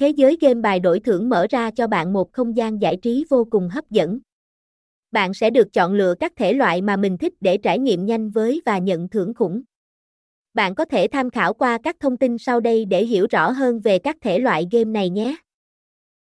Thế giới game bài đổi thưởng mở ra cho bạn một không gian giải trí vô cùng hấp dẫn. Bạn sẽ được chọn lựa các thể loại mà mình thích để trải nghiệm nhanh với và nhận thưởng khủng. Bạn có thể tham khảo qua các thông tin sau đây để hiểu rõ hơn về các thể loại game này nhé.